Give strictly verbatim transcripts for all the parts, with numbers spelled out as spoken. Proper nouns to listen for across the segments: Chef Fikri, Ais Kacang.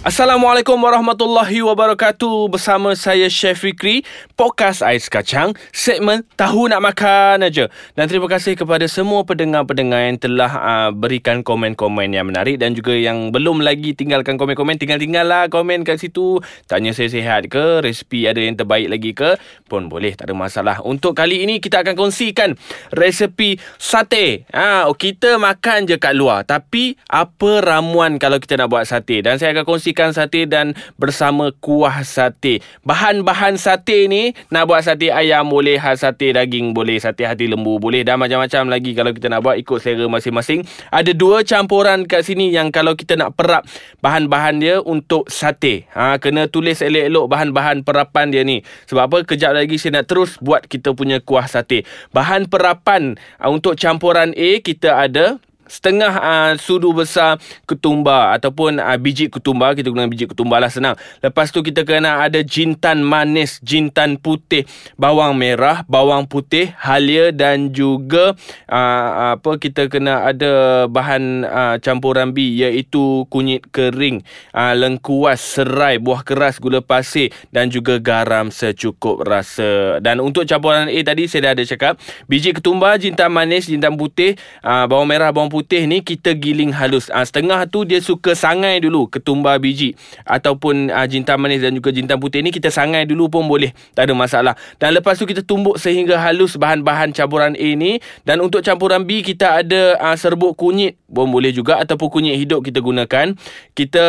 Assalamualaikum warahmatullahi wabarakatuh. Bersama saya Chef Fikri, podcast Ais Kacang, segmen Tahu Nak Makan Aja. Dan terima kasih kepada semua pendengar-pendengar yang telah uh, berikan komen-komen yang menarik. Dan juga yang belum lagi tinggalkan komen-komen, tinggal-tinggal lah komen kat situ. Tanya saya sihat ke, resipi ada yang terbaik lagi ke, pun boleh, tak ada masalah. Untuk kali ini kita akan kongsikan resepi sate. ha, Kita makan je kat luar, tapi apa ramuan kalau kita nak buat sate. Dan saya akan kongsikan sate dan bersama kuah sate. Bahan-bahan sate ni, nak buat sate ayam boleh, sate daging boleh, sate hati lembu boleh, dan macam-macam lagi kalau kita nak buat ikut selera masing-masing. Ada dua campuran kat sini yang kalau kita nak perap bahan-bahan dia untuk sate, ha, kena tulis elok-elok bahan-bahan perapan dia ni. Sebab apa? Kejap lagi saya nak terus buat kita punya kuah sate. Bahan perapan untuk campuran A, kita ada setengah uh, sudu besar ketumbar ataupun uh, biji ketumbar. Kita guna biji ketumbar lah, senang. Lepas tu kita kena ada jintan manis, jintan putih, bawang merah, bawang putih, halia, dan juga uh, apa kita kena ada bahan uh, campuran B, iaitu kunyit kering, uh, lengkuas, serai, buah keras, gula pasir, dan juga garam secukup rasa. Dan untuk campuran A tadi saya dah ada cakap, biji ketumbar, jintan manis, jintan putih, uh, bawang merah, bawang putih putih ni kita giling halus. Ha, setengah tu dia suka sangai dulu, ketumbar biji ataupun ha, jintan manis dan juga jintan putih ni kita sangai dulu pun boleh, tak ada masalah. Dan lepas tu kita tumbuk sehingga halus bahan-bahan campuran A ni. Dan untuk campuran B kita ada ha, serbuk kunyit pun boleh juga, ataupun kunyit hidup kita gunakan. Kita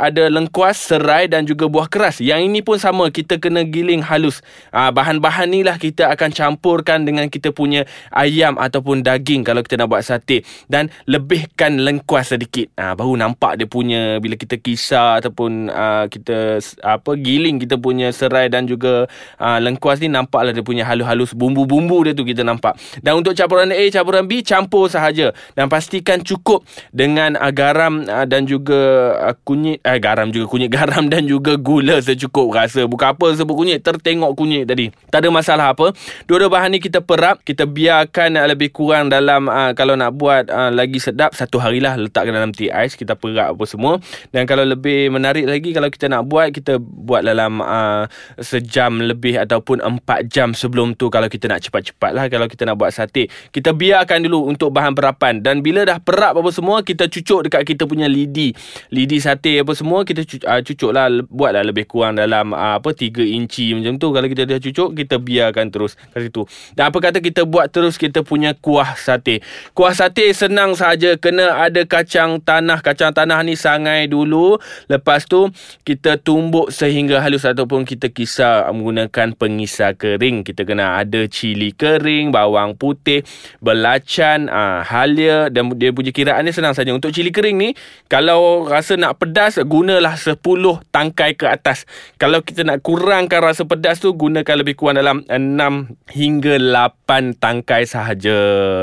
ada lengkuas, serai dan juga buah keras. Yang ini pun sama, kita kena giling halus. Ha, bahan-bahan ni lah kita akan campurkan dengan kita punya ayam ataupun daging kalau kita nak buat sate. Dan lebihkan lengkuas sedikit, ha, baru nampak dia punya bila kita kisar ataupun uh, kita apa giling kita punya serai dan juga uh, lengkuas ni, nampaklah dia punya halus-halus bumbu-bumbu dia tu kita nampak. Dan untuk campuran A, campuran B, campur sahaja dan pastikan cukup dengan uh, garam uh, dan juga uh, kunyit eh, garam juga kunyit garam dan juga gula secukup rasa. Bukan apa sebut kunyit, tertengok kunyit tadi, tak ada masalah apa. Dua-dua bahan ni kita perap, kita biarkan uh, lebih kurang dalam uh, kalau nak buat uh, lagi sedap satu hari lah, letak ke dalam tea ais, kita perap apa semua. Dan kalau lebih menarik lagi, kalau kita nak buat, kita buat dalam uh, sejam lebih ataupun empat jam sebelum tu kalau kita nak cepat-cepat lah. Kalau kita nak buat sate, kita biarkan dulu untuk bahan perapan. Dan bila dah perap apa semua, kita cucuk dekat kita punya lidi lidi sate apa semua, kita cucuk, uh, cucuk lah, buatlah lebih kurang dalam uh, apa tiga inci macam tu. Kalau kita dah cucuk, kita biarkan terus kat situ. Dan apa kata kita buat terus kita punya kuah sate. Kuah sate senang saja, kena ada kacang tanah. Kacang tanah ni sangai dulu, lepas tu kita tumbuk sehingga halus ataupun kita kisar menggunakan pengisar kering. Kita kena ada cili kering, bawang putih, belacan, aa, halia, dan dia punya kiraan ni senang saja. Untuk cili kering ni, kalau rasa nak pedas, gunalah sepuluh tangkai ke atas. Kalau kita nak kurangkan rasa pedas tu, gunakan lebih kurang dalam enam hingga lapan tangkai sahaja.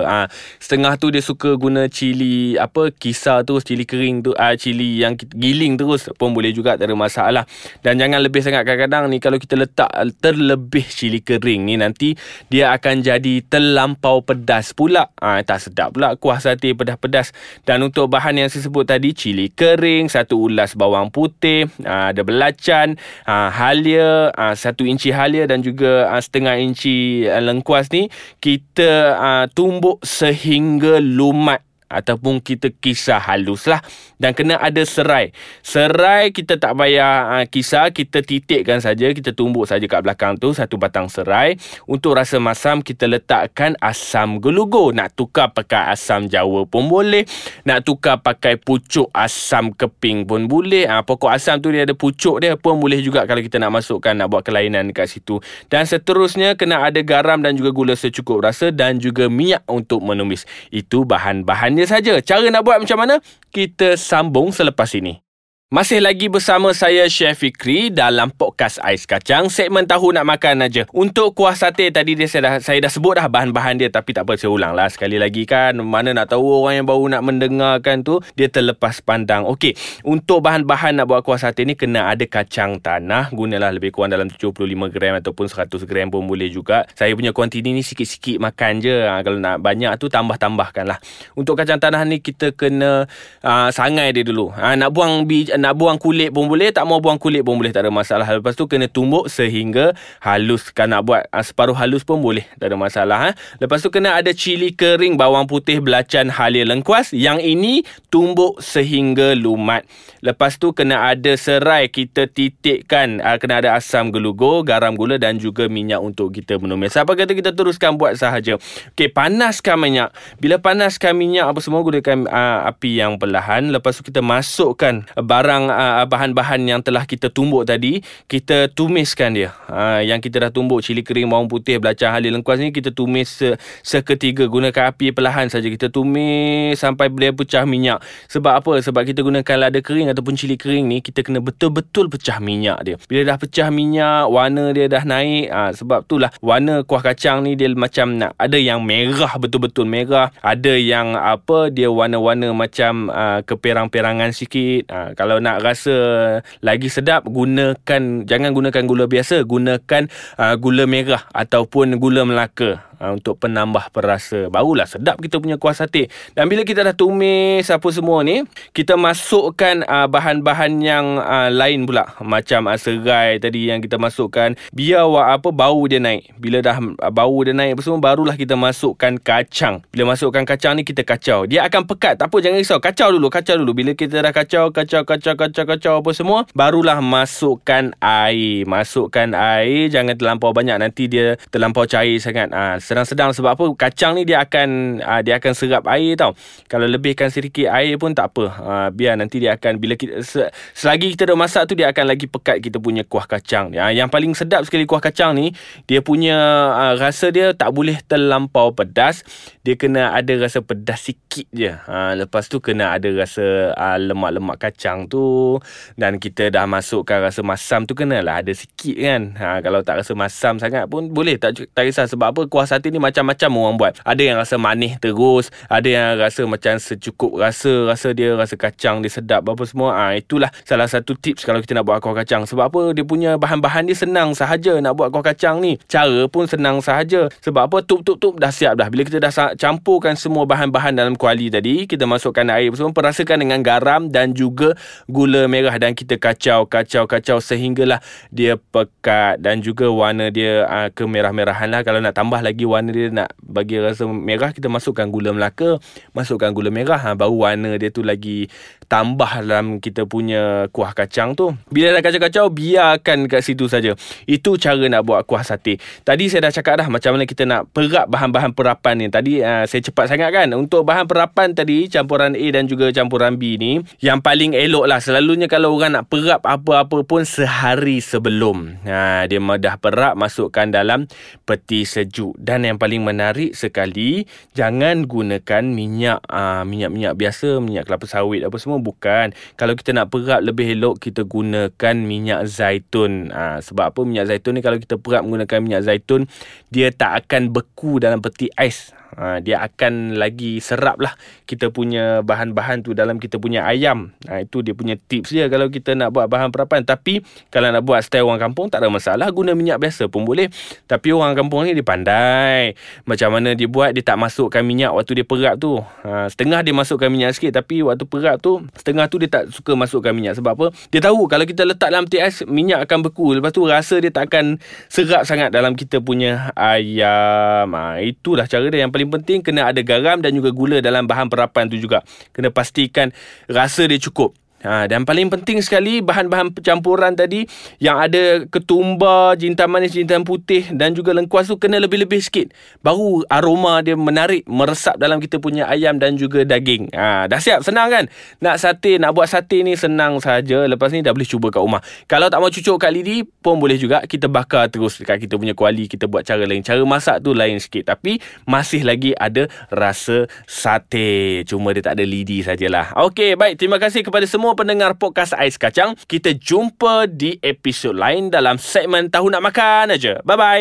aa, Setengah tu dia suka guna cili apa kisar terus, cili kering tu, uh, cili yang giling terus pun boleh juga, tak ada masalah. Dan jangan lebih sangat. Kadang-kadang ni kalau kita letak terlebih cili kering ni, nanti dia akan jadi terlampau pedas pula, ha, tak sedap pula kuah sate pedas-pedas. Dan untuk bahan yang saya sebut tadi, cili kering, satu ulas bawang putih, ha, ada belacan, ha, halia, ha, satu inci halia dan juga ha, setengah inci ha, lengkuas ni kita ha, tumbuk sehingga lumat ataupun kita kisar halus lah. Dan kena ada serai. Serai kita tak payah uh, kisar, kita titikkan saja, kita tumbuk saja kat belakang tu satu batang serai. Untuk rasa masam, kita letakkan asam gelugur. Nak tukar pakai asam Jawa pun boleh, nak tukar pakai pucuk asam keping pun boleh. ha, Pokok asam tu dia ada pucuk dia pun boleh juga kalau kita nak masukkan, nak buat kelainan kat situ. Dan seterusnya kena ada garam dan juga gula secukup rasa dan juga minyak untuk menumis. Itu bahan-bahannya saja. Cara nak buat macam mana, kita sambung selepas ini. Masih lagi bersama saya Chef Fikri dalam podcast Ais Kacang, segmen tahu nak makan aja. Untuk kuah sate tadi dia saya dah, saya dah sebut dah bahan-bahan dia, tapi tak apa, saya ulang lah sekali lagi kan. Mana nak tahu orang yang baru nak mendengarkan tu dia terlepas pandang. Okey, untuk bahan-bahan nak buat kuah sate ni kena ada kacang tanah, gunalah lebih kurang dalam tujuh puluh lima gram ataupun seratus gram pun boleh juga. Saya punya kuantiti ni sikit-sikit makan je. Ha, kalau nak banyak tu tambah-tambahkan lah. Untuk kacang tanah ni kita kena ha, sangai dia dulu. Ha, nak buang biji, nak buang kulit pun boleh, tak mau buang kulit pun boleh, tak ada masalah. Lepas tu kena tumbuk sehingga halus. Kalau nak buat separuh halus pun boleh, tak ada masalah. Ha? Lepas tu kena ada cili kering, bawang putih, belacan, halia lengkuas. Yang ini tumbuk sehingga lumat. Lepas tu kena ada serai, kita titikkan. Kena ada asam gelugur, garam, gula dan juga minyak untuk kita menumis. Apa kata kita teruskan buat sahaja. Okey, panaskan minyak. Bila panaskan minyak apa semua, gunakan aa, api yang perlahan. Lepas tu kita masukkan barang bahan-bahan yang telah kita tumbuk tadi, kita tumiskan dia. Yang kita dah tumbuk, cili kering, bawang putih, belacan, halia lengkuas ni, kita tumis seketiga. Gunakan api perlahan saja. Kita tumis sampai dia pecah minyak. Sebab apa? Sebab kita gunakan lada kering ataupun cili kering ni, kita kena betul-betul pecah minyak dia. Bila dah pecah minyak, warna dia dah naik. Sebab itulah warna kuah kacang ni dia macam nak, ada yang merah, betul-betul merah. Ada yang apa, dia warna-warna macam keperang-perangan sikit. Kalau nak rasa lagi sedap, gunakan, jangan gunakan gula biasa, gunakan uh, gula merah ataupun gula Melaka uh, untuk penambah perasa. Barulah sedap kita punya kuah sate. Dan bila kita dah tumis apa semua ni, kita masukkan uh, bahan-bahan yang uh, lain pula, macam uh, serai tadi yang kita masukkan. Biar apa bau dia naik. Bila dah uh, bau dia naik apa semua, barulah kita masukkan kacang. Bila masukkan kacang ni kita kacau. Dia akan pekat, tak apa, jangan risau. Kacau dulu, kacau dulu. Bila kita dah kacau, kacau, kacau kacau-kacau apa semua, barulah masukkan air. Masukkan air, jangan terlampau banyak, nanti dia terlampau cair sangat. Ah, ha, sedang-sedang. Sebab apa? Kacang ni dia akan ha, dia akan serap air tau. Kalau lebihkan sedikit air pun tak apa. Ha, biar nanti dia akan, bila kita selagi kita dah masak tu, dia akan lagi pekat kita punya kuah kacang. Ha, yang paling sedap sekali kuah kacang ni, dia punya ha, rasa dia tak boleh terlampau pedas. Dia kena ada rasa pedas sikit je. Ha, lepas tu kena ada rasa ha, lemak-lemak kacang tu. Dan kita dah masukkan rasa masam tu, kenalah ada sikit kan. Ha, kalau tak rasa masam sangat pun boleh, tak, tak kisah. Sebab apa, kuah sate ni macam-macam orang buat. Ada yang rasa manis terus, ada yang rasa macam secukup rasa. Rasa dia, rasa kacang dia sedap apa semua. Ha, itulah salah satu tips kalau kita nak buat kuah kacang. Sebab apa, dia punya bahan-bahan dia senang sahaja nak buat kuah kacang ni. Cara pun senang sahaja. Sebab apa, tup-tup-tup dah siap dah. Bila kita dah campurkan semua bahan-bahan dalam kuali tadi, kita masukkan air semua, perasakan dengan garam dan juga gula merah, dan kita kacau, kacau, kacau sehinggalah dia pekat dan juga warna dia aa, kemerah-merahan lah. Kalau nak tambah lagi warna dia, nak bagi rasa merah, kita masukkan gula Melaka, masukkan gula merah. Ha, baru warna dia tu lagi tambah dalam kita punya kuah kacang tu. Bila dah kacau-kacau, biarkan kat situ saja. Itu cara nak buat kuah sate. Tadi saya dah cakap dah macam mana kita nak perap bahan-bahan perapan ni. Tadi aa, saya cepat sangat kan. Untuk bahan perapan tadi, campuran A dan juga campuran B ni, yang paling elok lah, selalunya kalau orang nak perap apa-apa pun sehari sebelum. Ha, dia dah perap, masukkan dalam peti sejuk. Dan yang paling menarik sekali, jangan gunakan minyak ha, minyak-minyak biasa, minyak kelapa sawit apa semua, bukan. Kalau kita nak perap lebih elok, kita gunakan minyak zaitun. Ha, sebab apa, minyak zaitun ni kalau kita perap menggunakan minyak zaitun, dia tak akan beku dalam peti ais. Ha, dia akan lagi serap lah kita punya bahan-bahan tu dalam kita punya ayam. Ha, itu dia punya tips dia kalau kita nak buat bahan perapan. Tapi kalau nak buat style orang kampung, tak ada masalah, guna minyak biasa pun boleh. Tapi orang kampung ni dia pandai. Macam mana dia buat, dia tak masukkan minyak waktu dia perap tu. Ha, setengah dia masukkan minyak sikit, tapi waktu perap tu setengah tu dia tak suka masukkan minyak. Sebab apa? Dia tahu kalau kita letak dalam peti ais, minyak akan beku. Lepas tu rasa dia tak akan serap sangat dalam kita punya ayam. Ha, itulah cara dia. Yang paling Yang penting kena ada garam dan juga gula dalam bahan perapan tu juga. Kena pastikan rasa dia cukup. Ha, dan paling penting sekali, bahan-bahan campuran tadi yang ada ketumbar, jintan manis, jintan putih dan juga lengkuas tu kena lebih-lebih sikit. Baru aroma dia menarik, meresap dalam kita punya ayam dan juga daging. Ha, dah siap, senang kan? Nak sate, nak buat sate ni senang saja. Lepas ni dah boleh cuba kat rumah. Kalau tak mau cucuk kat lidi pun boleh juga. Kita bakar terus dekat kita punya kuali, kita buat cara lain. Cara masak tu lain sikit, tapi masih lagi ada rasa sate. Cuma dia tak ada lidi sajalah. Okey, baik. Terima kasih kepada semua semua pendengar podcast Ais Kacang. Kita jumpa di episod lain dalam segmen Tahu Nak Makan aja. Bye-bye.